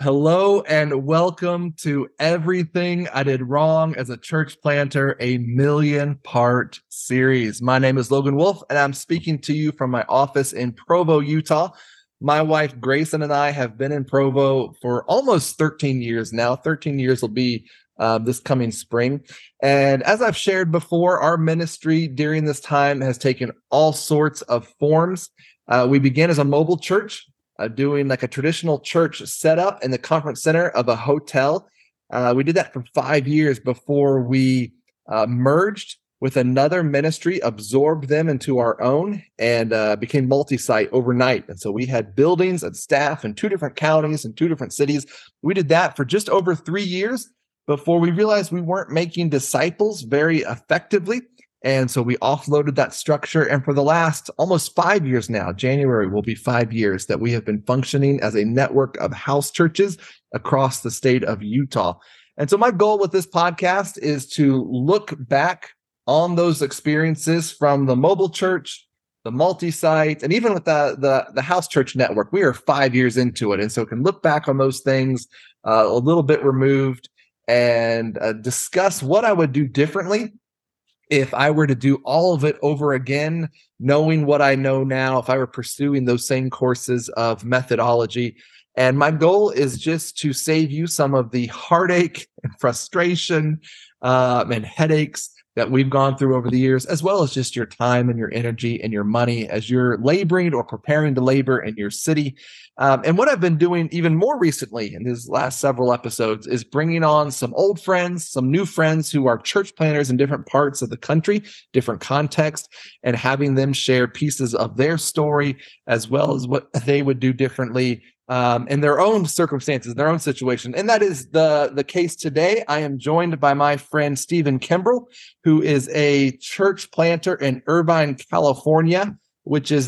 Hello and welcome to Everything I Did Wrong as a Church Planter, a million-part series. My name is Logan Wolf, and I'm speaking to you from my office in Provo, Utah. My wife, Grayson, and I have been in Provo for almost 13 years now. 13 years will be this coming spring. And as I've shared before, our ministry during this time has taken all sorts of forms. We began as a mobile church, doing like a traditional church setup in the conference center of a hotel. We did that for 5 years before we merged with another ministry, absorbed them into our own, and became multi-site overnight. And so we had buildings and staff in two different counties and two different cities. We did that for just over 3 years before we realized we weren't making disciples very effectively. And so we offloaded that structure. And for the last almost 5 years now, January will be 5 years that we have been functioning as a network of house churches across the state of Utah. And so my goal with this podcast is to look back on those experiences from the mobile church, the multi-site, and even with the house church network. We are 5 years into it. And so can look back on those things a little bit removed and discuss what I would do differently if I were to do all of it over again, knowing what I know now, if I were pursuing those same courses of methodology. And my goal is just to save you some of the heartache and frustration and headaches that we've gone through over the years, as well as just your time and your energy and your money as you're laboring or preparing to labor in your city. And what I've been doing even more recently in these last several episodes is bringing on some old friends, some new friends who are church planters in different parts of the country, different contexts, and having them share pieces of their story as well as what they would do differently in their own circumstances, their own situation. And that is the case today. I am joined by my friend Stephen Kimbrell, who is a church planter in Irvine, California, which is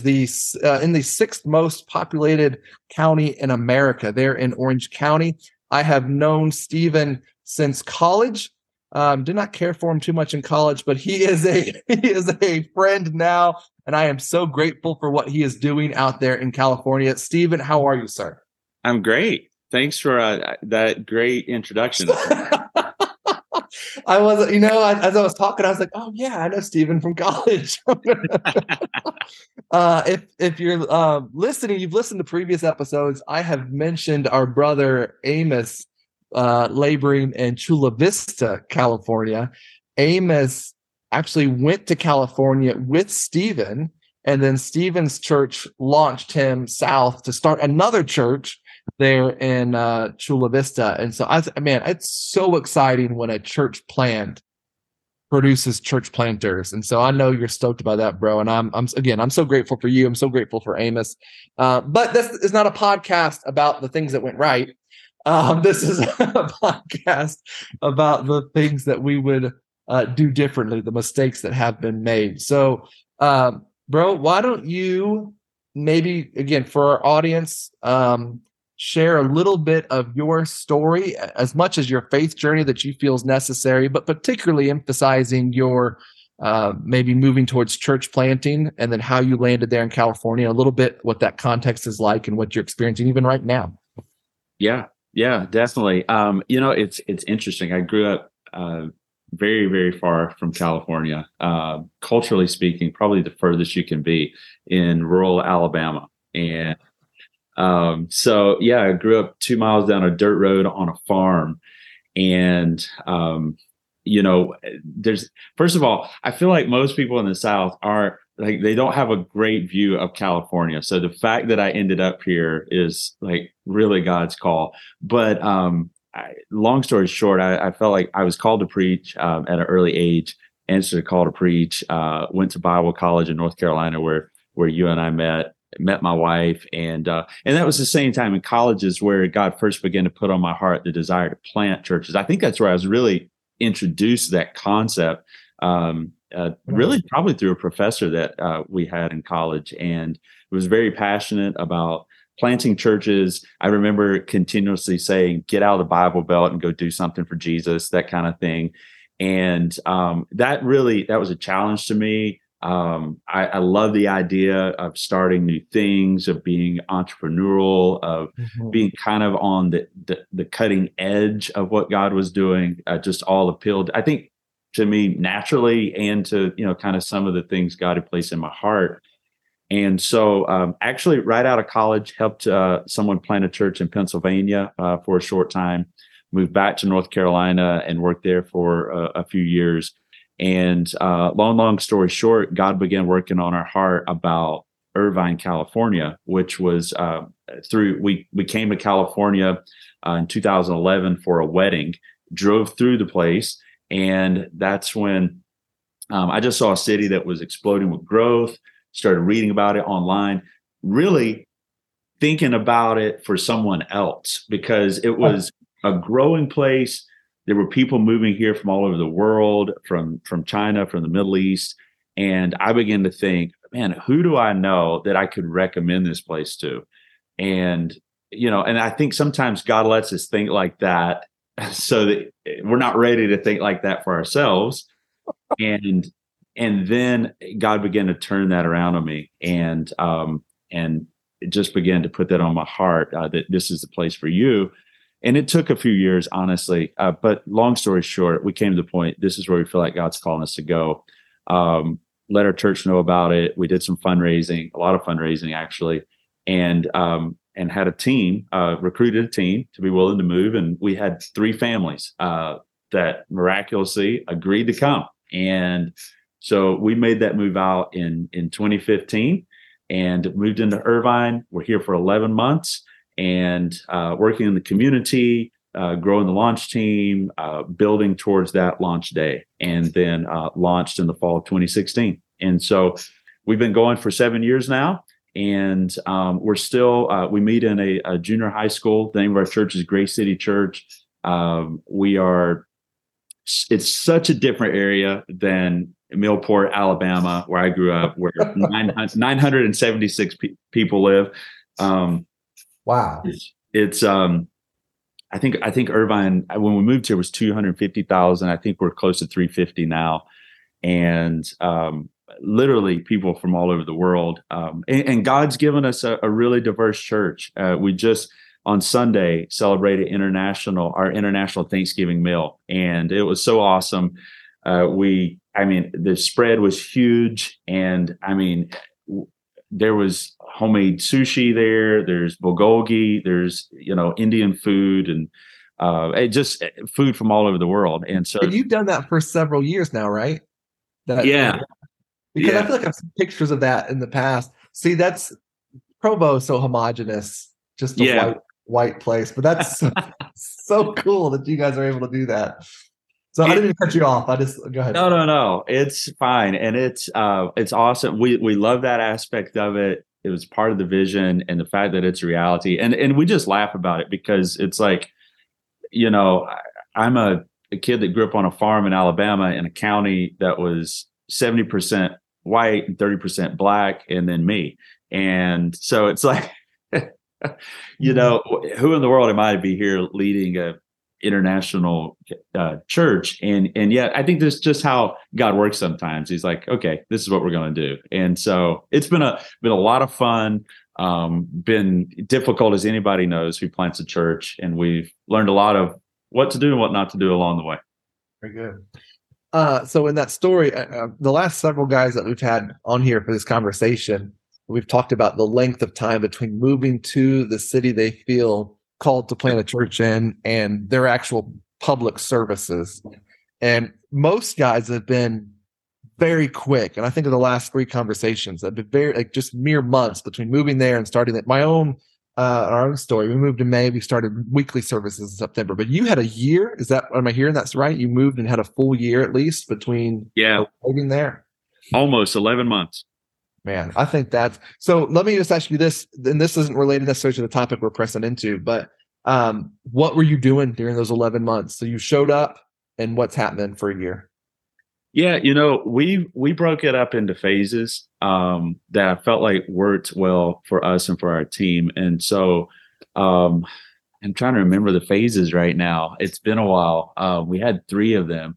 in the sixth most populated county in America, there in Orange County. I have known Stephen since college. Did not care for him too much in college, but he is a friend now, and I am so grateful for what he is doing out there in California. Stephen, how are you, sir? I'm great. Thanks for that great introduction. I was, as I was talking, I was like, oh yeah, I know Stephen from college. If you're listening, you've listened to previous episodes. I have mentioned our brother Amos, laboring in Chula Vista, California. Amos actually went to California with Stephen, and then Stephen's church launched him south to start another church there in Chula Vista. And so, it's so exciting when a church plant produces church planters. And so I know you're stoked about that, bro. And I'm so grateful for you. I'm so grateful for Amos. But this is not a podcast about the things that went right. This is a podcast about the things that we would do differently, the mistakes that have been made. So, bro, why don't you maybe, again, for our audience, share a little bit of your story, as much as your faith journey that you feel is necessary, but particularly emphasizing your maybe moving towards church planting and then how you landed there in California, a little bit what that context is like and what you're experiencing even right now. Yeah, definitely. It's interesting. I grew up very, very far from California, culturally speaking, probably the furthest you can be in rural Alabama. And I grew up 2 miles down a dirt road on a farm. And, first of all, I feel like most people in the South are like, they don't have a great view of California. So the fact that I ended up here is like really God's call. But long story short, I felt like I was called to preach at an early age, answered a call to preach, went to Bible college in North Carolina where you and I met my wife. And that was the same time in colleges where God first began to put on my heart the desire to plant churches. I think that's where I was really introduced to that concept, really probably through a professor that we had in college, and was very passionate about planting churches. I remember continuously saying, get out of the Bible Belt and go do something for Jesus, that kind of thing. And that was a challenge to me. I love the idea of starting new things, of being entrepreneurial, of being kind of on the cutting edge of what God was doing, just all appealed, I think, to me naturally and to, you know, kind of some of the things God had placed in my heart. And so actually right out of college, helped someone plant a church in Pennsylvania for a short time, moved back to North Carolina and worked there for a few years. And long story short, God began working on our heart about Irvine, California, which was we came to California in 2011 for a wedding, drove through the place. And that's when I just saw a city that was exploding with growth, started reading about it online, really thinking about it for someone else, because it was a growing place. There were people moving here from all over the world, from China, from the Middle East. And I began to think, man, who do I know that I could recommend this place to? And, you know, and I think sometimes God lets us think like that so that we're not ready to think like that for ourselves. And then God began to turn that around on me, and it just began to put that on my heart that this is the place for you. And it took a few years, honestly. But long story short, we came to the point, this is where we feel like God's calling us to go. Let our church know about it. We did some fundraising, a lot of fundraising actually, and had a team, recruited a team to be willing to move. And we had three families that miraculously agreed to come. And so we made that move out in 2015 and moved into Irvine. We're here for 11 months. And working in the community, growing the launch team, building towards that launch day, and then launched in the fall of 2016. And so we've been going for 7 years now, and we're still, we meet in a junior high school. The name of our church is Grace City Church. It's such a different area than Millport, Alabama, where I grew up, where 976 people live. Wow. It's I think Irvine, when we moved here, was 250,000. I think we're close to 350 now. And literally people from all over the world. And God's given us a really diverse church. We just on Sunday celebrated our international Thanksgiving meal. And it was so awesome. The spread was huge. And I mean, there was homemade sushi there. There's bulgogi. There's, you know, Indian food and just food from all over the world. And so you've done that for several years now, right? I feel like I've seen pictures of that in the past. See, that's Provo, so homogenous, just a white place. But that's so cool that you guys are able to do that. So I didn't even cut you off. I just go ahead. No. It's fine. And it's awesome. We love that aspect of it. It was part of the vision and the fact that it's reality. And we just laugh about it because it's like, you know, I'm a kid that grew up on a farm in Alabama in a county that was 70% white and 30% black, and then me. And so it's like, you know, who in the world am I to be here leading a international church? And yet I think that's just how God works sometimes. He's like, okay, this is what we're going to do. And so it's been a lot of fun, been difficult, as anybody knows who plants a church. And we've learned a lot of what to do and what not to do along the way. Very good. So in that story, the last several guys that we've had on here for this conversation, we've talked about the length of time between moving to the city they feel called to plant a church in and their actual public services. And most guys have been very quick. And I think of the last three conversations that have been very, like, just mere months between moving there and starting that. My own, our own story. We moved in May. We started weekly services in September, but you had a year. Is that, am I hearing that's right? You moved and had a full year at least between moving there. Almost 11 months. Man, I think that's so. Let me just ask you this, and this isn't related necessarily to the topic we're pressing into, but what were you doing during those 11 months? So you showed up, and what's happening for a year? Yeah, you know, we broke it up into phases that I felt like worked well for us and for our team. And so I'm trying to remember the phases right now. It's been a while. We had three of them.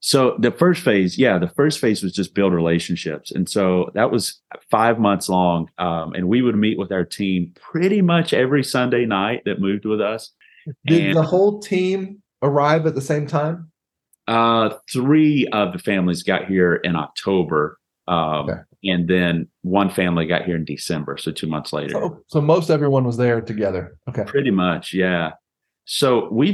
So the first phase, was just build relationships. And so that was 5 months long. And we would meet with our team pretty much every Sunday night that moved with us. Did the whole team arrive at the same time? Three of the families got here in October. Okay. And then one family got here in December. So 2 months later. So most everyone was there together. Okay. Pretty much. Yeah. So we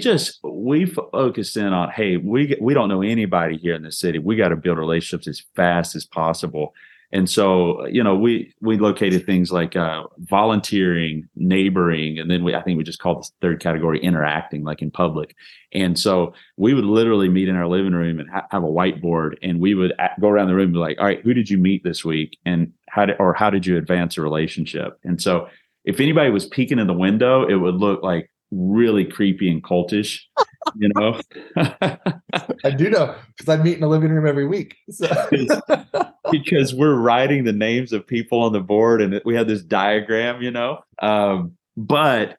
focused in on, hey, we don't know anybody here in the city. We got to build relationships as fast as possible. And so, we located things like volunteering, neighboring, and then I think we just called the third category interacting, like in public. And so we would literally meet in our living room and have a whiteboard, and we would go around the room and be like, all right, who did you meet this week? And how did you advance a relationship? And so if anybody was peeking in the window, it would look like really creepy and cultish, I do know, because I meet in the living room every week. So. Because we're writing the names of people on the board, and we had this diagram, but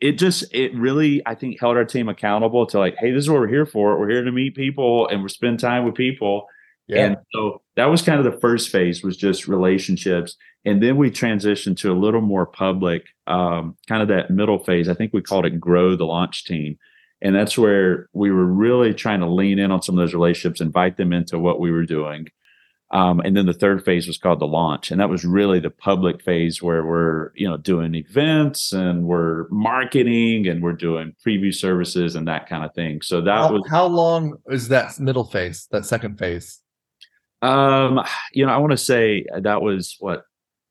it really, I think, held our team accountable to like, hey, this is what we're here for. We're here to meet people and we spend time with people. Yeah. And so that was kind of the first phase, was just relationships. And then we transitioned to a little more public, kind of that middle phase. I think we called it Grow the Launch Team. And that's where we were really trying to lean in on some of those relationships, invite them into what we were doing. And then the third phase was called the launch. And that was really the public phase where we're, doing events and we're marketing and we're doing preview services and that kind of thing. So how long is that middle phase, that second phase? I want to say that was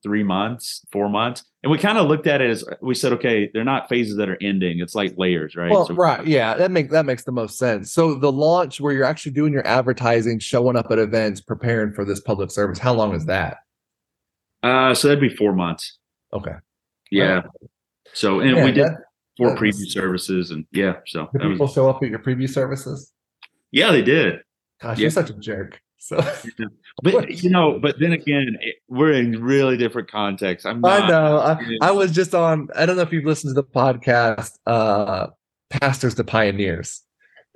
4 months. And we kind of looked at it as, we said, okay, they're not phases that are ending. It's like layers, right? Well, so, right. Yeah. That makes the most sense. So the launch, where you're actually doing your advertising, showing up at events, preparing for this public service, how long is that? So that'd be 4 months. Okay. Yeah. Right. So, and we did four preview services, and did people show up at your preview services? Yeah, they did. Gosh, you're such a jerk. So, but then again, we're in really different contexts. I know. I was just on, I don't know if you've listened to the podcast, Pastors to Pioneers.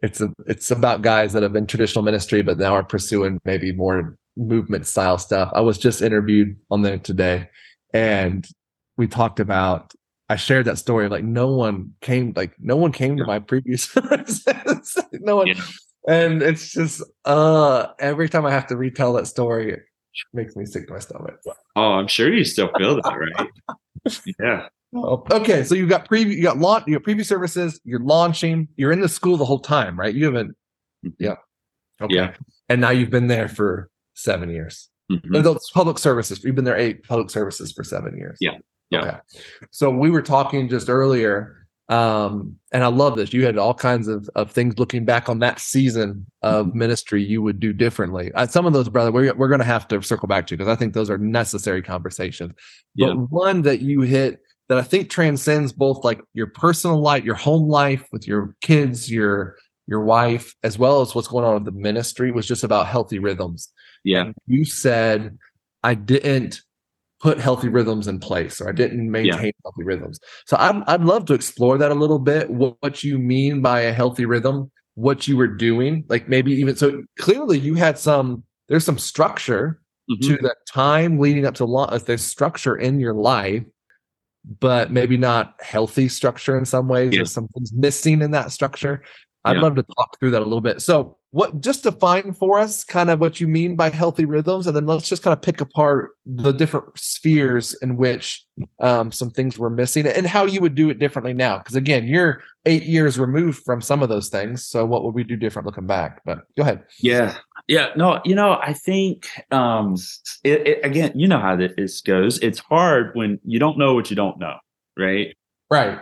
It's about guys that have been traditional ministry, but now are pursuing maybe more movement style stuff. I was just interviewed on there today, and we talked about, I shared that story of like, no one came to my preview services. No one. Yeah. And it's just, every time I have to retell that story, it makes me sick to my stomach. Oh, I'm sure you still feel that, right? Yeah. Oh, okay, so you got preview services. You're launching. You're in the school the whole time, right? You haven't. Yeah. Okay. Yeah. And now you've been there for 7 years. Mm-hmm. Those public services. You've been there 8 public services for 7 years. Yeah. Yeah. Okay. So we were talking just earlier. And I love this. You had all kinds of things looking back on that season of ministry you would do differently. Some of those, brother, we're going to have to circle back to, because I think those are necessary conversations. But one that you hit that I think transcends both like your personal life, your home life with your kids, your wife, as well as what's going on with the ministry, was just about healthy rhythms. Yeah. And you said, I didn't put healthy rhythms in place, or I didn't maintain healthy rhythms. So I'd love to explore that a little bit, what you mean by a healthy rhythm, what you were doing, like maybe even, so clearly you had there's some structure to that time leading up to launch. There's structure in your life, but maybe not healthy structure in some ways. There's some things missing in that structure. I'd love to talk through that a little bit. So what, just define for us kind of what you mean by healthy rhythms, and then let's just kind of pick apart the different spheres in which some things were missing and how you would do it differently now. Because again, you're 8 years removed from some of those things. So what would we do different looking back? But go ahead. Yeah. Yeah. No, I think again, you know how this goes. It's hard when you don't know what you don't know, right? Right.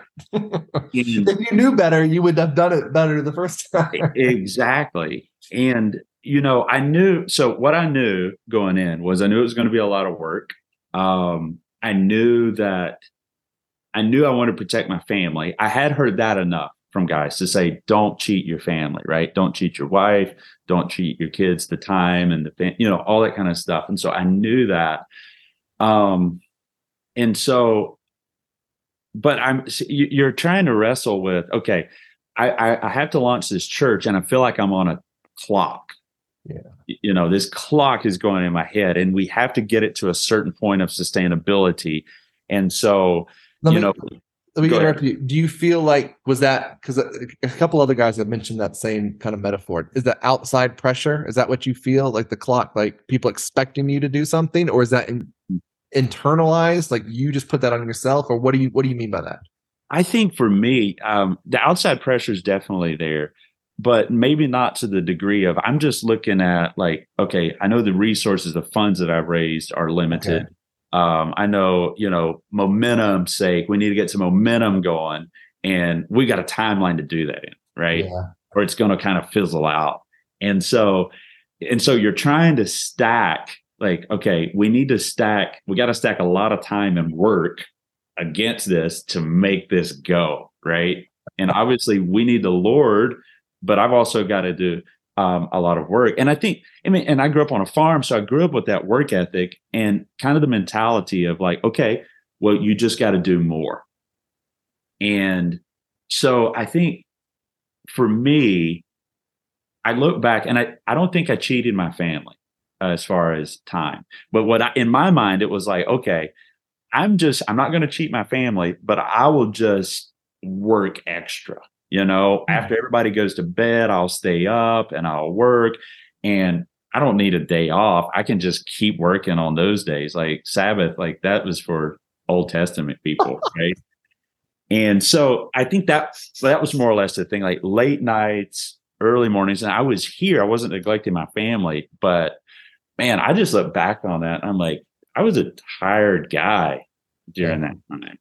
If you knew better, you would have done it better the first time. Exactly. And, I knew. So what I knew going in was, I knew it was going to be a lot of work. I knew I wanted to protect my family. I had heard that enough from guys to say, don't cheat your family, right? Don't cheat your wife. Don't cheat your kids, the time and the, all that kind of stuff. And so I knew that. And so. But you're trying to wrestle with, okay, I have to launch this church, and I feel like I'm on a clock, Yeah. You know, this clock is going in my head, and we have to get it to a certain point of sustainability. And so, let me interrupt you. Do you feel like, was that, because a couple other guys have mentioned that same kind of metaphor, is that outside pressure? Is that what you feel like the clock, like people expecting you to do something, or is that internalized? Like you just put that on yourself, or what do you mean by that? I think for me, the outside pressure is definitely there, but maybe not to the degree of, I'm just looking at like, okay, I know the resources, the funds that I've raised are limited. Okay. I know, momentum's sake, we need to get some momentum going, and we got a timeline to do that in, right? Yeah. Or it's going to kind of fizzle out. And so you're trying to stack, like, okay, we got to stack a lot of time and work against this to make this go, right? And obviously we need the Lord, but I've also got to do a lot of work. And I grew up on a farm, so I grew up with that work ethic and kind of the mentality of like, okay, well, you just got to do more. And so I think for me, I look back and I don't think I cheated my family as far as time, but in my mind, it was like, okay, I'm not going to cheat my family, but I will just work extra. After everybody goes to bed, I'll stay up and I'll work, and I don't need a day off. I can just keep working on those days. Like Sabbath, like that was for Old Testament people, right? And so I think that was more or less the thing, like late nights, early mornings. And I was here, I wasn't neglecting my family, but man, I just look back on that. I'm like, I was a tired guy during that time.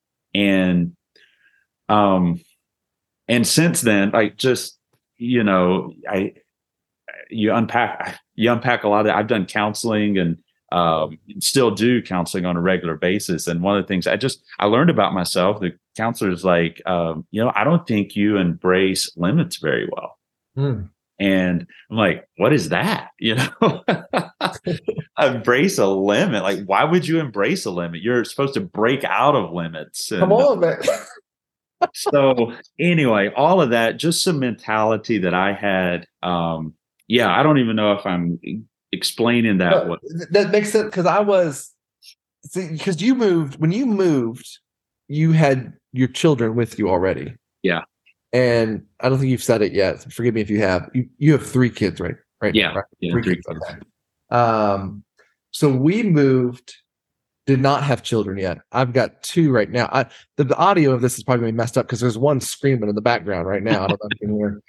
And since then, like just, you unpack a lot of that. I've done counseling and still do counseling on a regular basis. And one of the things I learned about myself, the counselor's like, I don't think you embrace limits very well. Mm. And I'm like, what is that? Embrace a limit. Like, why would you embrace a limit? You're supposed to break out of limits. Come on, man. So anyway, all of that, just some mentality that I had. I don't even know if I'm explaining that. No, that makes sense, because when you moved, you had your children with you already. Yeah. And I don't think you've said it yet. Forgive me if you have. You have 3 kids, right? Right. Yeah. Now, right? Yeah, 3 kids. Okay. So we moved. Did not have children yet. I've got 2 right now. The audio of this is probably going to be messed up because there's one screaming in the background right now. I don't know if you can hear.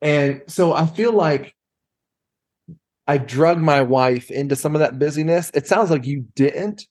And so I feel like I drug my wife into some of that busyness. It sounds like you didn't.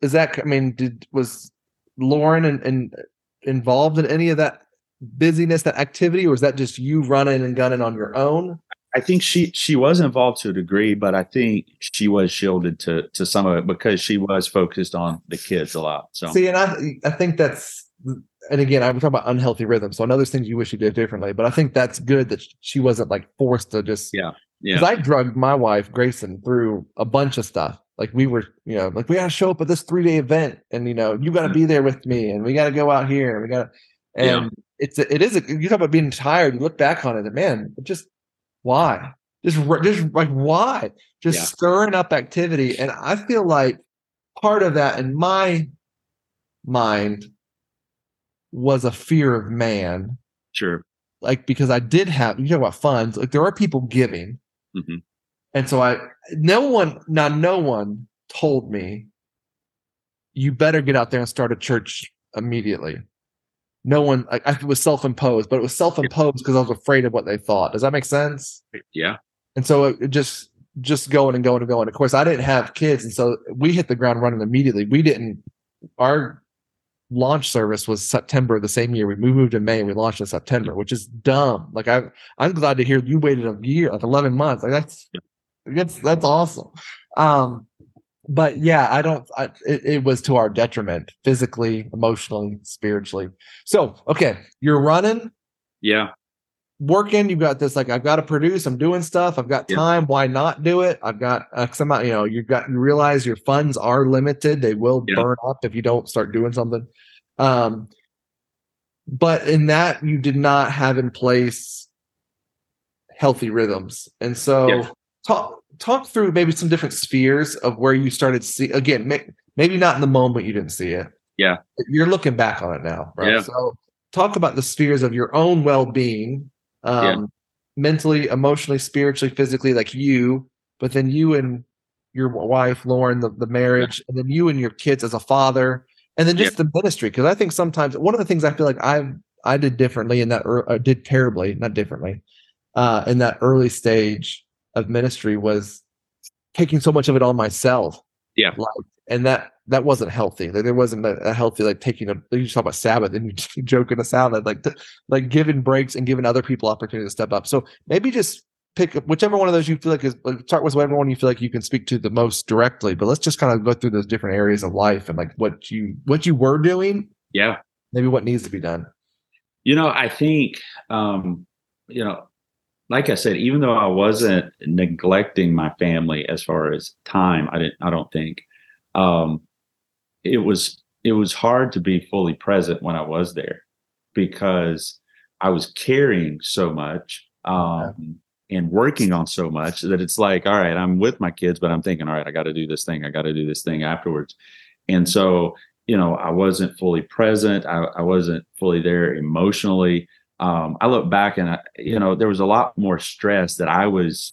Is that? I mean, was Lauren and involved in any of that busyness, that activity, or was that just you running and gunning on your own? I think she was involved to a degree, but I think she was shielded to some of it because she was focused on the kids a lot. So see, and I think that's, and again, I'm talking about unhealthy rhythms. So I know there's things you wish you did differently, but I think that's good that she wasn't like forced to just, because I drugged my wife, Grayson, through a bunch of stuff. Like we were, like we got to show up at this 3-day event and, you got to be there with me and we got to go out here and we got to, and you talk about being tired. You look back on it and man, it just, why? Just like why? Just stirring up activity. And I feel like part of that in my mind was a fear of man. Sure. Like because I did have, you talk about funds, like there are people giving. Mm-hmm. And so no one told me you better get out there and start a church immediately. No one, it was self-imposed, but it was self-imposed because I was afraid of what they thought. Does that make sense? Yeah. And so it just going and going and going. Of course, I didn't have kids, and so we hit the ground running immediately. Our launch service was September of the same year. We moved in May and we launched in September, which is dumb. Like I'm glad to hear you waited a year, like 11 months. Like that's awesome. But it was to our detriment, physically, emotionally, spiritually. So, okay, you're running. Yeah. Working, you've got this, like, I've got to produce, I'm doing stuff, I've got time, why not do it? I've got, you realize your funds are limited. They will burn up if you don't start doing something. But in that, you did not have in place healthy rhythms. And so talk through maybe some different spheres of where you started to see, again, maybe not in the moment you didn't see it. Yeah. You're looking back on it now, right? Yeah. So talk about the spheres of your own well-being, mentally, emotionally, spiritually, physically, like you, but then you and your wife, Lauren, the marriage, and then you and your kids as a father, and then just the ministry. Because I think sometimes one of the things I feel like I did differently in that, or did terribly, not differently, in that early stage of ministry was taking so much of it on myself. Yeah. Like, and that wasn't healthy. Like, there wasn't a healthy, like taking a, you talk about Sabbath and you joke in a Sabbath, like giving breaks and giving other people opportunity to step up. So maybe just pick whichever one of those you feel like is, start with whatever one you feel like you can speak to the most directly, but let's just kind of go through those different areas of life and like what you were doing. Yeah. Maybe what needs to be done. You know, I think, like I said, even though I wasn't neglecting my family as far as time, I don't think it was hard to be fully present when I was there because I was carrying so much and working on so much that it's like, all right, I'm with my kids, but I'm thinking, all right, I got to do this thing afterwards. And so, you know, I wasn't fully present. I wasn't fully there emotionally. I look back and, there was a lot more stress that I was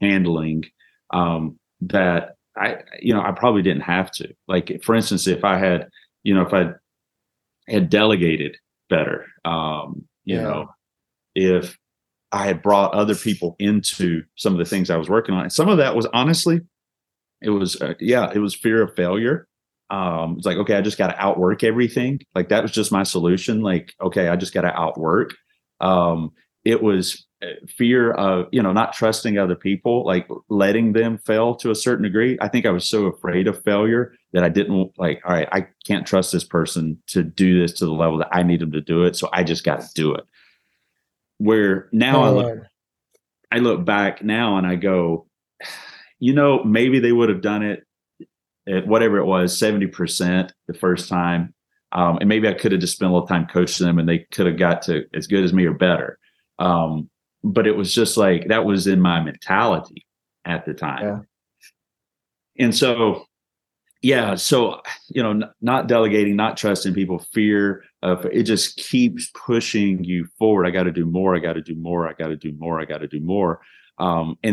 handling that I probably didn't have to. Like, for instance, if I had delegated better, if I had brought other people into some of the things I was working on, and some of that was honestly, it was fear of failure. It's like, okay, I just got to outwork everything. Like that was just my solution. Like, okay, I just got to outwork. It was fear of, not trusting other people, like letting them fail to a certain degree. I think I was so afraid of failure that I didn't like, all right, I can't trust this person to do this to the level that I need them to do it. So I just got to do it. Where now I look back now and I go, maybe they would have done it at whatever it was, 70% the first time. And maybe I could have just spent a little time coaching them and they could have got to as good as me or better. But it was just like, that was in my mentality at the time. Yeah. And so, not delegating, not trusting people, fear of, it just keeps pushing you forward. I got to do more. And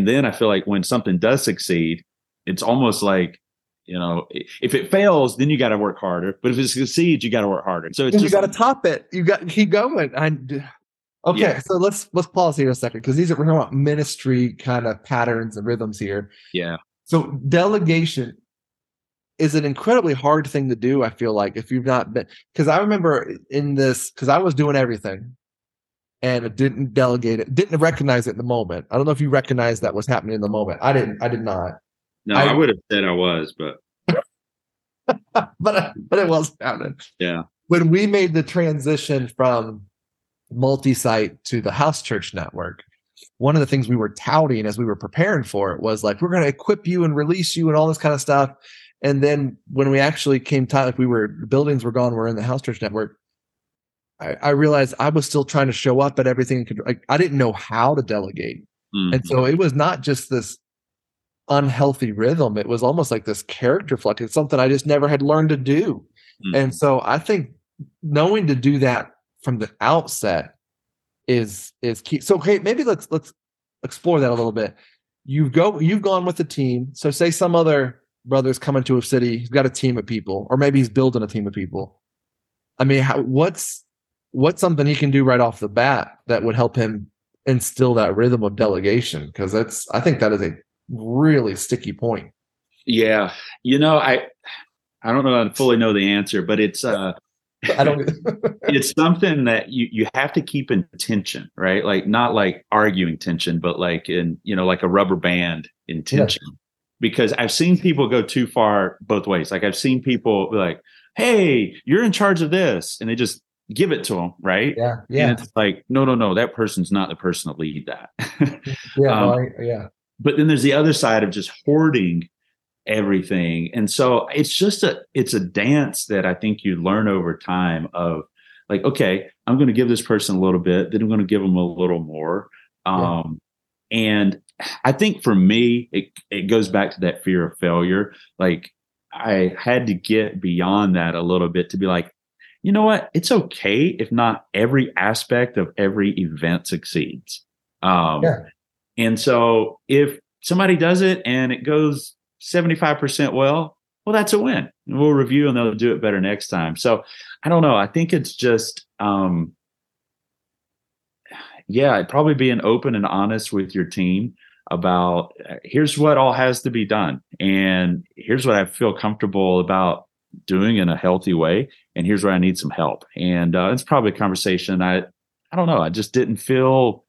then I feel like when something does succeed, it's almost like, if it fails, then you got to work harder. But if it succeeds, you got to work harder. So it's just, you got to top it. You got to keep going. So let's pause here a second because we're talking about ministry kind of patterns and rhythms here. Yeah. So delegation is an incredibly hard thing to do. I feel like if you've not been, because I remember in this, because I was doing everything and I didn't delegate it, didn't recognize it in the moment. I don't know if you recognize that was happening in the moment. I did not. No, I would have said I was, but it was happening. Yeah. When we made the transition from multi-site to the house church network, one of the things we were touting as we were preparing for it was like, we're going to equip you and release you and all this kind of stuff. And then when we actually came time, like the buildings were gone, we're in the house church network. I realized I was still trying to show up at everything. Like, I didn't know how to delegate. Mm-hmm. And so it was not just this unhealthy rhythm. It was almost like this character fluck. It's something I just never had learned to do. Mm-hmm. And so I think knowing to do that from the outset is key. So, hey, maybe let's explore that a little bit. You've gone with a team. So say some other brother's coming to a city. He's got a team of people, or maybe he's building a team of people. I mean, what's something he can do right off the bat that would help him instill that rhythm of delegation? Because I think that is a really sticky point. Yeah. I don't know. I fully know the answer, but it's, I don't, it's something that you have to keep in tension, right? Like not like arguing tension, but like in, like a rubber band in tension, because I've seen people go too far both ways. Like I've seen people be like, hey, you're in charge of this. And they just give it to them. Right. Yeah. Yeah. And it's like, no, that person's not the person to lead that. Yeah. But then there's the other side of just hoarding everything. And so it's just it's a dance that I think you learn over time of like, okay, I'm going to give this person a little bit, then I'm going to give them a little more. And I think for me, it goes back to that fear of failure. Like, I had to get beyond that a little bit to be like, you know what? It's okay if not every aspect of every event succeeds. And so if somebody does it and it goes 75% well, that's a win. And we'll review and they'll do it better next time. So I don't know. I think it's just, probably being open and honest with your team about here's what all has to be done. And here's what I feel comfortable about doing in a healthy way. And here's where I need some help. And it's probably a conversation. I don't know. I just didn't feel,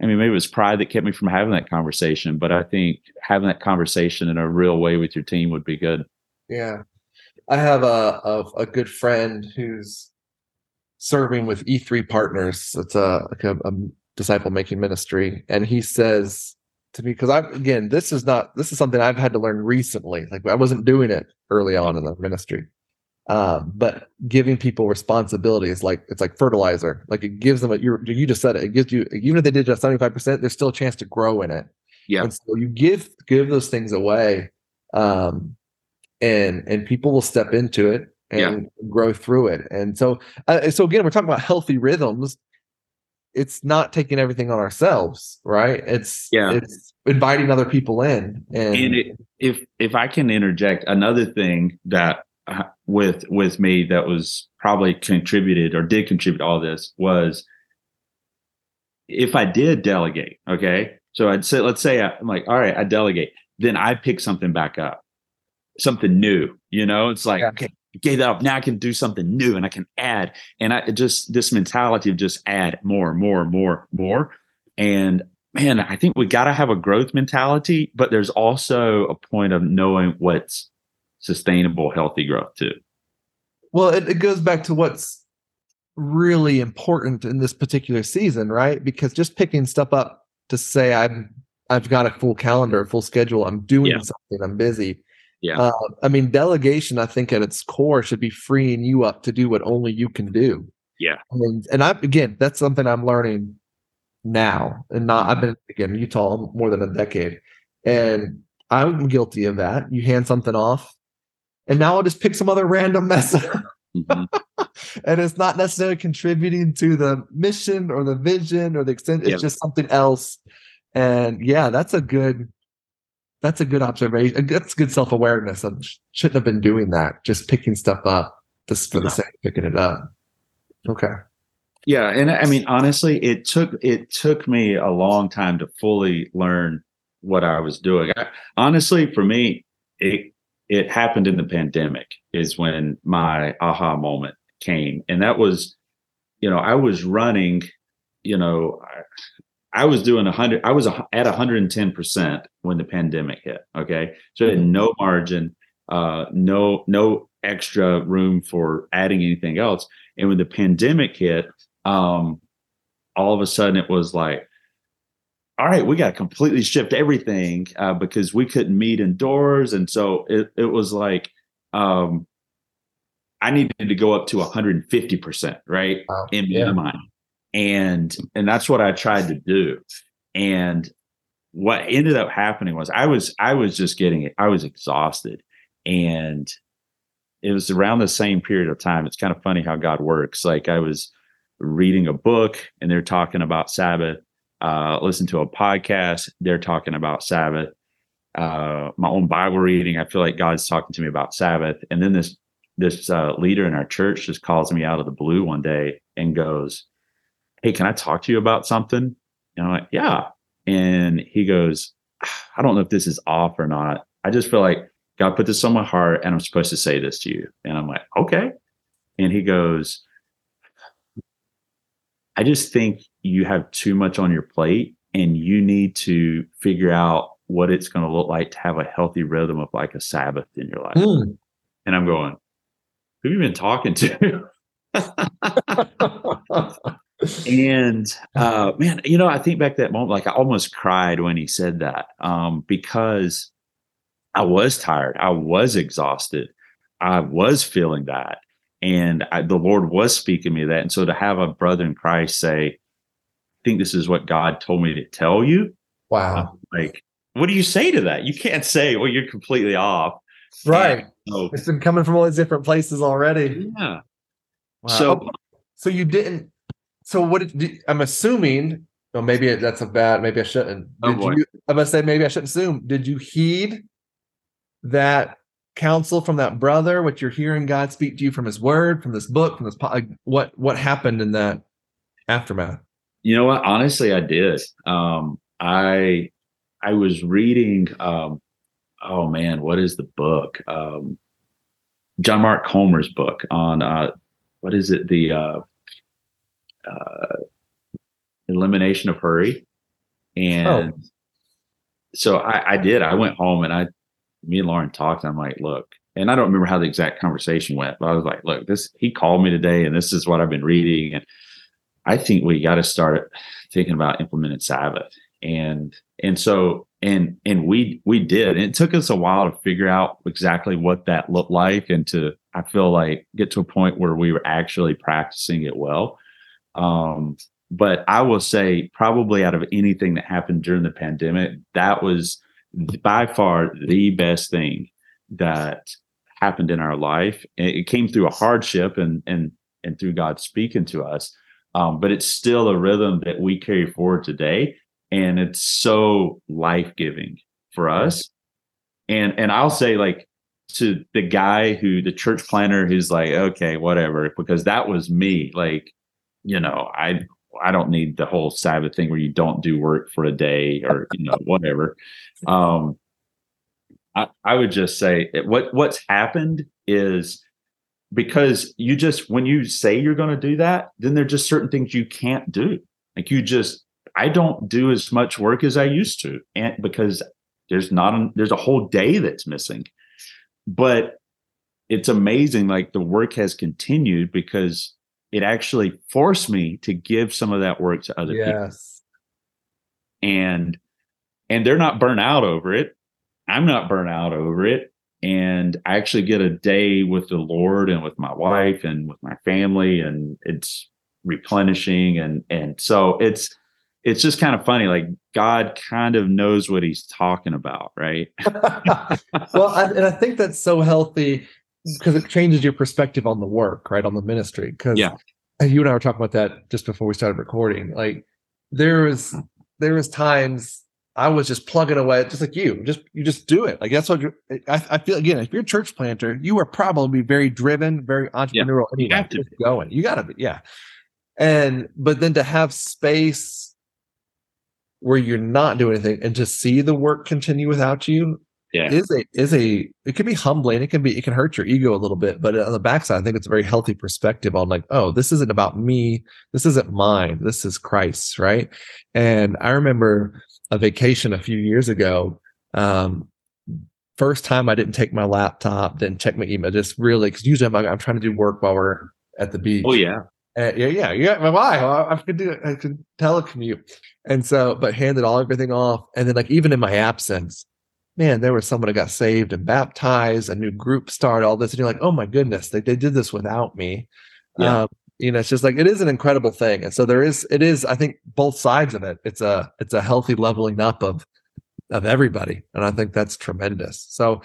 I mean, maybe it was pride that kept me from having that conversation, but I think having that conversation in a real way with your team would be good. Yeah. I have a good friend who's serving with E3 Partners. It's a disciple making ministry. And he says to me, because this is something I've had to learn recently. Like, I wasn't doing it early on in the ministry. But giving people responsibility is like, it's like fertilizer. Like, it gives them you just said it. It gives you, even if they did it at 75%, there's still a chance to grow in it. Yeah. And so you give those things away, and people will step into it and grow through it. And so again, we're talking about healthy rhythms. It's not taking everything on ourselves, right? It's inviting other people in. And if I can interject, another thing that with me that was probably contributed or did contribute to all this was if I did delegate, okay? So I'd say, let's say I'm like, all right, I delegate. Then I pick something back up, something new, you know? It's like, okay, I gave that up. Now I can do something new and I can add. And I just, this mentality of just add more. And man, I think we got to have a growth mentality, but there's also a point of knowing what's sustainable, healthy growth too. Well, it goes back to what's really important in this particular season, right? Because just picking stuff up to say I've got a full calendar, a full schedule, I'm doing something, I'm busy. Yeah. I mean, delegation, I think at its core should be freeing you up to do what only you can do. Yeah. And that's something I'm learning now, and I've been in Utah more than a decade, and I'm guilty of that. You hand something off, and now I'll just pick some other random mess up. Mm-hmm. And it's not necessarily contributing to the mission or the vision or the extent. It's just something else. And that's a good observation. That's good self-awareness. I shouldn't have been doing that. Just picking stuff up just for the sake of picking it up. Okay. Yeah. And I mean, honestly, it took me a long time to fully learn what I was doing. Honestly, for me, it happened in the pandemic is when my aha moment came. And that was, I was running, I was doing 100. I was at 110% when the pandemic hit. Okay. So I had no margin, no extra room for adding anything else. And when the pandemic hit, all of a sudden it was like, all right, we got to completely shift everything because we couldn't meet indoors. And so it was like, I needed to go up to 150%, right? Wow. In my mind. And that's what I tried to do. And what ended up happening was I was just getting it. I was exhausted. And it was around the same period of time. It's kind of funny how God works. Like, I was reading a book and they're talking about Sabbath. Listen to a podcast. They're talking about Sabbath. My own Bible reading. I feel like God's talking to me about Sabbath. And then this leader in our church just calls me out of the blue one day and goes, "Hey, can I talk to you about something?" And I'm like, "Yeah." And he goes, "I don't know if this is off or not. I just feel like God put this on my heart and I'm supposed to say this to you." And I'm like, "Okay." And he goes, "I just think you have too much on your plate and you need to figure out what it's going to look like to have a healthy rhythm of like a Sabbath in your life." Mm. And I'm going, "Who have you been talking to?" And man, I think back to that moment, like, I almost cried when he said that, because I was tired, I was exhausted, I was feeling that, and the Lord was speaking to me that. And so to have a brother in Christ say, "I think this is what God told me to tell you," Wow. Like, what do you say to that? You can't say, well, you're completely off. Right. So, it's been coming from all these different places already. Yeah. Wow. So you didn't. So what did, I'm assuming, well, maybe that's a bad, maybe I shouldn't. I must say, maybe I shouldn't assume. Did you heed that counsel from that brother, what you're hearing God speak to you from his word, from this book, from this, what happened in that aftermath? You know what? Honestly, I did. I was reading, oh man, what is the book? John Mark Comer's book on, what is it? The, Elimination of Hurry. And so I did. I went home and me and Lauren talked. I'm like, look, and I don't remember how the exact conversation went, but I was like, look, he called me today and this is what I've been reading. And I think we got to start thinking about implementing Sabbath. And so we did. And it took us a while to figure out exactly what that looked like and to, I feel like, get to a point where we were actually practicing it well. But I will say, probably out of anything that happened during the pandemic, that was by far the best thing that happened in our life. It came through a hardship and through God speaking to us. But it's still a rhythm that we carry forward today. And it's so life-giving for us. And I'll say, like, to the guy the church planner who's like, okay, whatever, because that was me. Like, you know, I don't need the whole Sabbath thing where you don't do work for a day or, you know, whatever. I would just say what's happened is, because you just, when you say you're going to do that, then there are just certain things you can't do. Like I don't do as much work as I used to, and because there's a whole day that's missing. But it's amazing. Like, the work has continued because it actually forced me to give some of that work to other people. And they're not burnt out over it. I'm not burnt out over it. And I actually get a day with the Lord and with my wife and with my family, and it's replenishing. And so it's just kind of funny. Like, God kind of knows what he's talking about, right? Well, and I think that's so healthy, because it changes your perspective on the work, right? On the ministry. Because you and I were talking about that just before we started recording. Like, there was times I was just plugging away, just like you just do it. Like, that's what I feel. Again, if you're a church planter, you are probably very driven, very entrepreneurial. Yeah. Anyway, you gotta be. Yeah. But then to have space where you're not doing anything and to see the work continue without you, it can be humbling. It can hurt your ego a little bit, but on the backside, I think it's a very healthy perspective on, like, oh, this isn't about me. This isn't mine. This is Christ's, right? And I remember a vacation a few years ago. First time I didn't take my laptop, didn't check my email, just really, because usually I'm trying to do work while we're at the beach. Oh yeah. Yeah. My wife, I could telecommute. And so, but handed everything off. And then, like, even in my absence, man, there was someone that got saved and baptized, a new group started, all this. And you're like, oh my goodness, they did this without me. Yeah. You know, it's just like, it is an incredible thing. And so it is, I think, both sides of it. It's a healthy leveling up of everybody. And I think that's tremendous. So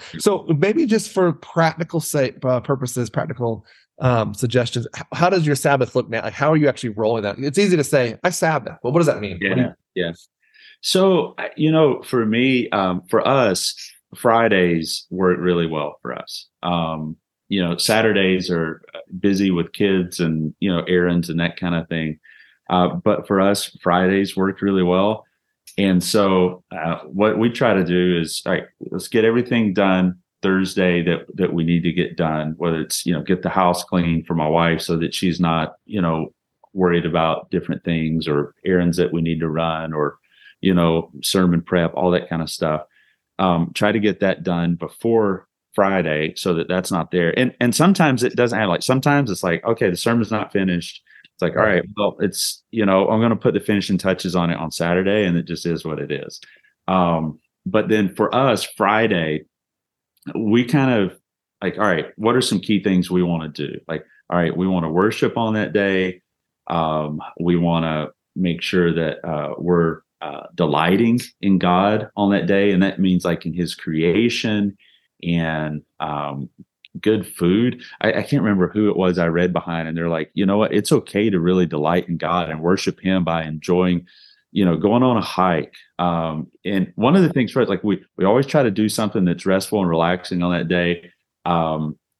maybe just for practical suggestions, how does your Sabbath look now? Like, how are you actually rolling that? It's easy to say, I Sabbath, but what does that mean? Yes. So, you know, for me, for us, Fridays work really well for us. You know, Saturdays are busy with kids and, you know, errands and that kind of thing. But for us, Fridays worked really well. And so what we try to do is, all right, let's get everything done Thursday that we need to get done, whether it's, you know, get the house clean for my wife so that she's not, you know, worried about different things or errands that we need to run, or, you know, sermon prep, all that kind of stuff. Try to get that done before Friday so that that's not there. And sometimes it doesn't happen. Like, sometimes it's like, okay, the sermon's not finished. It's like, all right, well, it's, you know, I'm going to put the finishing touches on it on Saturday, and it just is what it is. But then for us, Friday, we kind of like, all right, what are some key things we want to do? Like, all right, we want to worship on that day. We want to make sure that we're delighting in God on that day. And that means like in his creation and good food. I can't remember who it was I read behind, and they're like, you know what, it's okay to really delight in God and worship him by enjoying, you know, going on a hike. And one of the things for us, like we always try to do something that's restful and relaxing on that day.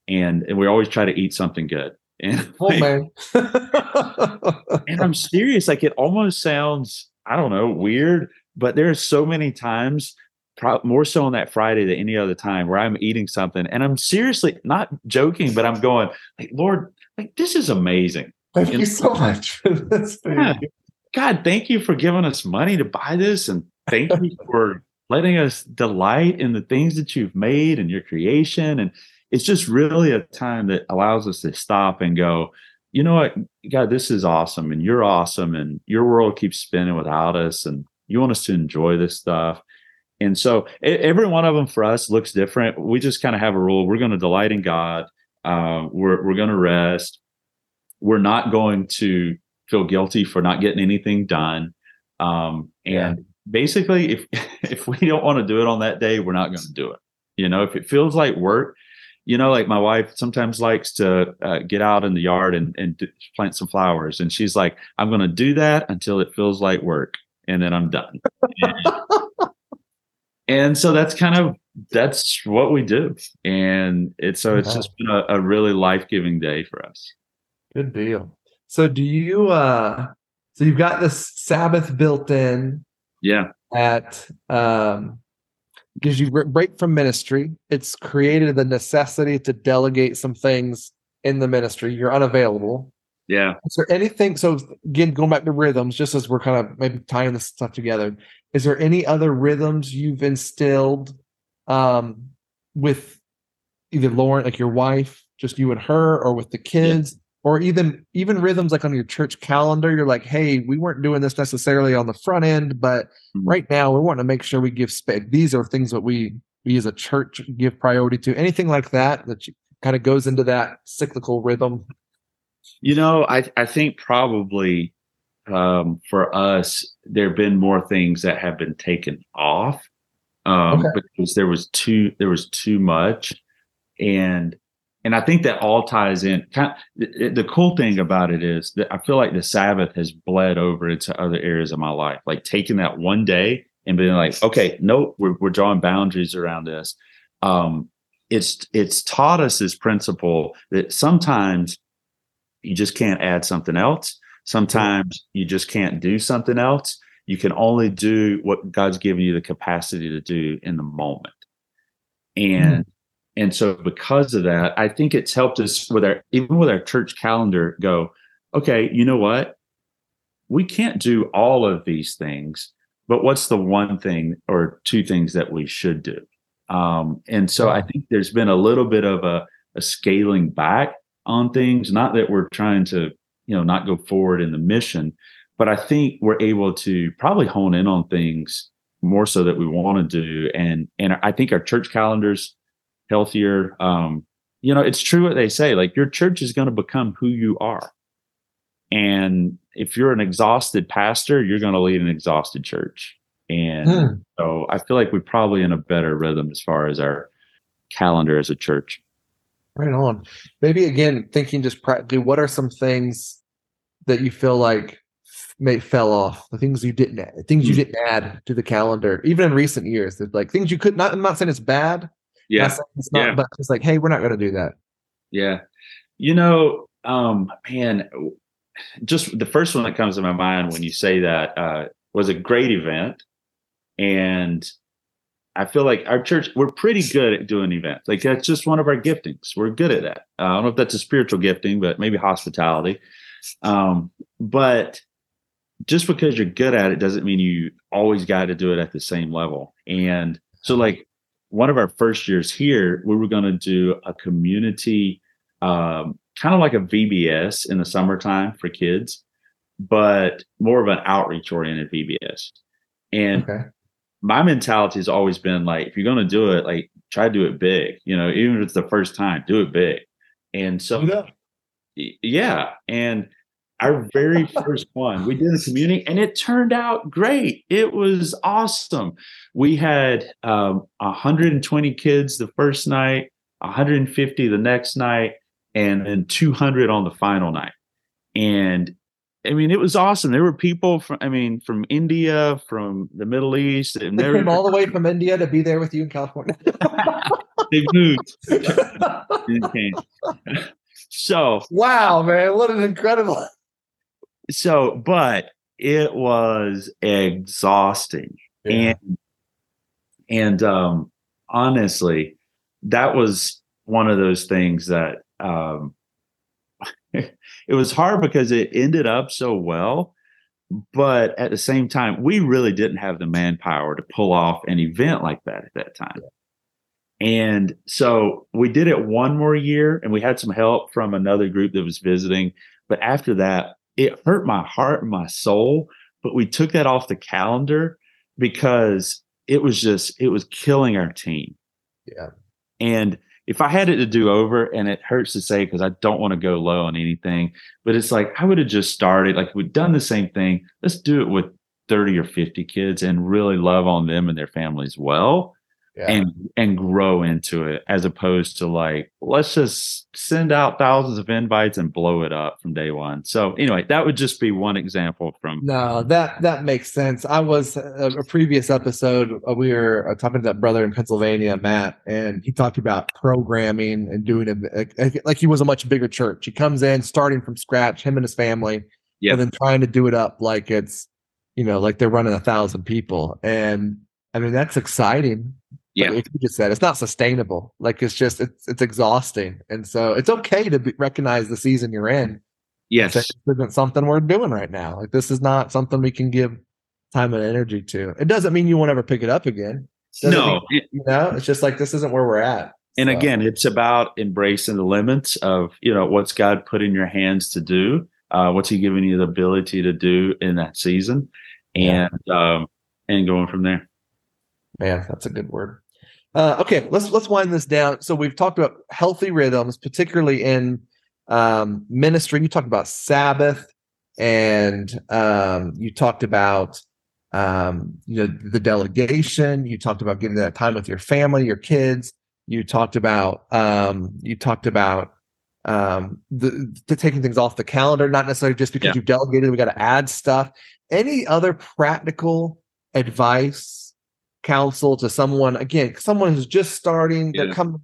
And we always try to eat something good. And, like, and I'm serious. Like, it almost sounds, I don't know, weird, but there are so many times, more so on that Friday than any other time, where I'm eating something and I'm seriously not joking, but I'm going like, Lord, like, this is amazing. Thank you so much for this thing. Yeah. God, thank you for giving us money to buy this. And thank you for letting us delight in the things that you've made and your creation. And it's just really a time that allows us to stop and go, you know what, God, this is awesome, and you're awesome, and your world keeps spinning without us, and you want us to enjoy this stuff. And so every one of them for us looks different. We just kind of have a rule. We're going to delight in God. We're going to rest. We're not going to feel guilty for not getting anything done. And basically, if we don't want to do it on that day, we're not going to do it. You know, if it feels like work, you know, like my wife sometimes likes to get out in the yard and plant some flowers. And she's like, I'm going to do that until it feels like work, and then I'm done. And so that's what we do. And it's just been a really life-giving day for us. Good deal. So do you, so you've got this Sabbath built in. Yeah. At, gives you break from ministry. It's created the necessity to delegate some things in the ministry. You're unavailable. Yeah. Is there anything? So again, going back to rhythms, just as we're kind of maybe tying this stuff together, is there any other rhythms you've instilled with either Lauren, like your wife, just you and her, or with the kids, or even rhythms like on your church calendar? You're like, hey, we weren't doing this necessarily on the front end, but right now we want to make sure we give space. These are things that we as a church give priority to. Anything like that kind of goes into that cyclical rhythm? You know, I think probably for us, there have been more things that have been taken off because there was too much. And I think that all ties in. The cool thing about it is that I feel like the Sabbath has bled over into other areas of my life, like taking that one day and being like, okay, nope, we're drawing boundaries around this. It's taught us this principle that sometimes you just can't add something else. Sometimes you just can't do something else. You can only do what God's given you the capacity to do in the moment. And so because of that, I think it's helped us with our church calendar go, okay, you know what? We can't do all of these things, but what's the one thing or two things that we should do? And so I think there's been a little bit of a scaling back on things. Not that we're trying to, you know, not go forward in the mission, but I think we're able to probably hone in on things more so that we want to do. And I think our church calendar's healthier. You know, it's true what they say, like your church is going to become who you are. And if you're an exhausted pastor, you're going to lead an exhausted church. And so I feel like we're probably in a better rhythm as far as our calendar as a church. Right on. Maybe again, thinking just practically, what are some things that you feel like may fell off? The things you didn't add, to the calendar, even in recent years, that like things you could not. I'm not saying it's bad. Yeah, it's not. Yeah. But it's like, hey, we're not going to do that. Yeah, you know, man, just the first one that comes to my mind when you say that was a great event, and I feel like our church, we're pretty good at doing events. Like that's just one of our giftings. We're good at that. I don't know if that's a spiritual gifting, but maybe hospitality. But just because you're good at it doesn't mean you always got to do it at the same level. And so like one of our first years here, we were going to do a community, kind of like a VBS in the summertime for kids, but more of an outreach oriented VBS. And my mentality has always been like, if you're going to do it, like try to do it big, you know, even if it's the first time, do it big. And so, yeah. And Our very first one, we did a community and it turned out great. It was awesome. We had 120 kids the first night, 150 the next night, and then 200 on the final night. And I mean, it was awesome. There were people from India, from the Middle East. And they came all the way from India to be there with you in California. They moved. So. Wow, man. What an incredible. So, but it was exhausting. Yeah. And honestly, that was one of those things that, it was hard because it ended up so well, but at the same time, we really didn't have the manpower to pull off an event like that at that time. Yeah. And so we did it one more year, and we had some help from another group that was visiting. But after that, it hurt my heart and my soul, but we took that off the calendar because it was killing our team. Yeah. And if I had it to do over, and it hurts to say because I don't want to go low on anything, but it's like I would have just started, like we've done the same thing. Let's do it with 30 or 50 kids and really love on them and their families well, yeah, and grow into it, as opposed to like, let's just send out thousands of invites and blow it up from day one. So anyway, that would just be one example from. No, that makes sense. I was a previous episode, we were talking to that brother in Pennsylvania, Matt, and he talked about programming and doing it like he was a much bigger church. He comes in starting from scratch, him and his family, yeah, and then trying to do it up like it's, like they're running 1,000 people. And I mean, that's exciting. Yeah, like you just said, it's not sustainable. Like it's exhausting, and so it's okay to recognize the season you're in. Yes, this isn't something we're doing right now. Like this is not something we can give time and energy to. It doesn't mean you won't ever pick it up again. No, it's just like this isn't where we're at. And so, again, it's about embracing the limits of what's God put in your hands to do. What's He giving you the ability to do in that season, and going from there. Man, that's a good word. Okay, let's wind this down. So we've talked about healthy rhythms, particularly in ministry. You talked about Sabbath, and you talked about the delegation. You talked about getting that time with your family, your kids. You talked about the taking things off the calendar, not necessarily just because you've delegated. We got to add stuff. Any other practical advice? Counsel to someone who's just starting,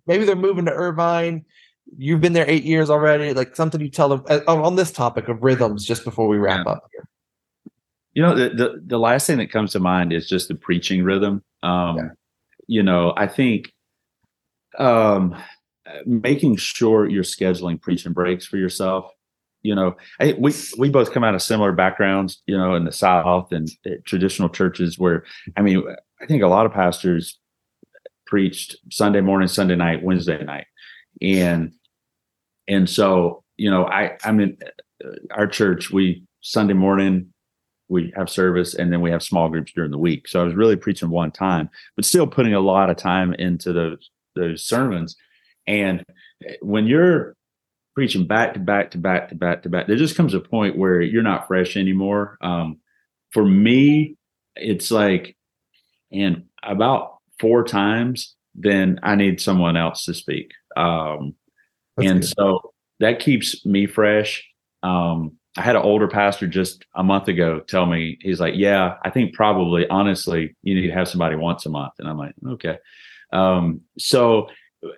maybe they're moving to Irvine, you've been there 8 years already, like something you tell them on this topic of rhythms just before we wrap up here. The last thing that comes to mind is just the preaching rhythm. I think making sure you're scheduling preaching breaks for yourself. We both come out of similar backgrounds, in the South and traditional churches where, I think a lot of pastors preached Sunday morning, Sunday night, Wednesday night. And so, our church, we Sunday morning, we have service and then we have small groups during the week. So I was really preaching one time, but still putting a lot of time into those sermons. And when you're preaching back to back to back to back to back, there just comes a point where you're not fresh anymore. For me, it's like, and about 4 times, then I need someone else to speak. So that keeps me fresh. I had an older pastor just a month ago tell me, he's like, yeah, I think probably, honestly, you need to have somebody once a month. And I'm like, okay. So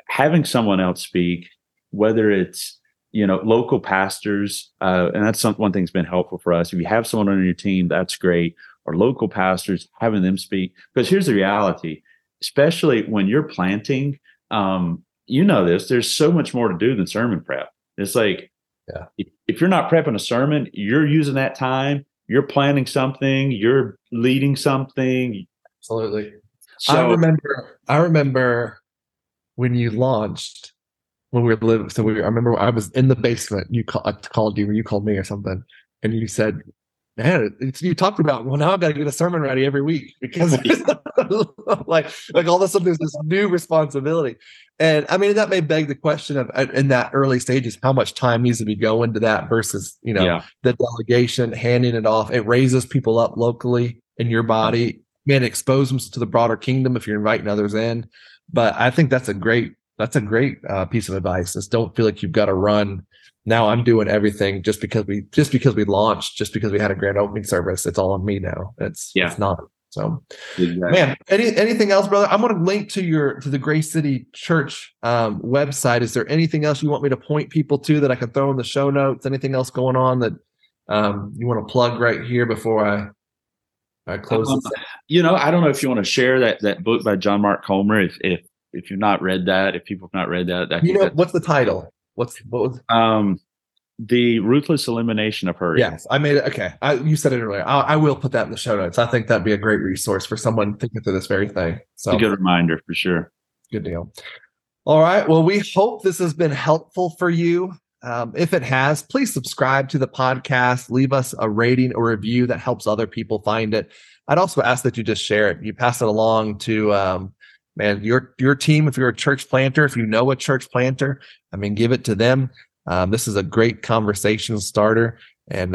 having someone else speak, whether it's, local pastors, and that's one thing's been helpful for us. If you have someone on your team, that's great. Or local pastors, having them speak. Because here's the reality, especially when you're planting, this, there's so much more to do than sermon prep. It's like, if you're not prepping a sermon, you're using that time, you're planning something, you're leading something. Absolutely. So, I remember when you launched, when we were living, I remember I was in the basement, I called you, or you called me or something, and you said, man, you talked about, well, now I've got to get a sermon ready every week because like all of a sudden there's this new responsibility. And I mean, that may beg the question of, in that early stages, how much time needs to be going to that versus, you know, the delegation, handing it off. It raises people up locally in your body, man, expose them to the broader kingdom if you're inviting others in. But I think that's a great piece of advice. Just don't feel like you've got to run. Now I'm doing everything just because we launched, just because we had a grand opening service. It's all on me now. It's not. So, man, anything else, brother? I'm going to link to the Grace City Church website. Is there anything else you want me to point people to that I can throw in the show notes? Anything else going on that you want to plug right here before I close this? You know, I don't know if you want to share that book by John Mark Comer. If you've not read that, if people have not read that, what's the title? The Ruthless Elimination of Hurry. Yes, I made it. Okay, you said it earlier. I will put that in the show notes. I think that'd be a great resource for someone thinking through this very thing. So it's a good reminder for sure. Good deal. All right. Well, we hope this has been helpful for you. If it has, please subscribe to the podcast. Leave us a rating or review that helps other people find it. I'd also ask that you just share it. You pass it along to. Man, your team, if you're a church planter, if you know a church planter, I mean, give it to them. This is a great conversation starter. And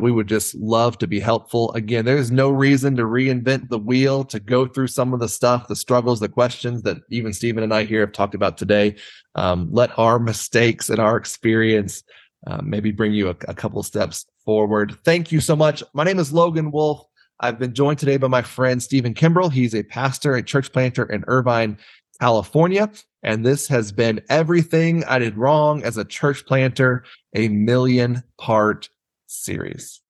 we would just love to be helpful. Again, there's no reason to reinvent the wheel, to go through some of the stuff, the struggles, the questions that even Stephen and I here have talked about today. Let our mistakes and our experience maybe bring you a couple steps forward. Thank you so much. My name is Logan Wolf. I've been joined today by my friend, Stephen Kimbrell. He's a pastor, a church planter in Irvine, California. And this has been Everything I Did Wrong as a Church Planter, a 1,000,000-part series.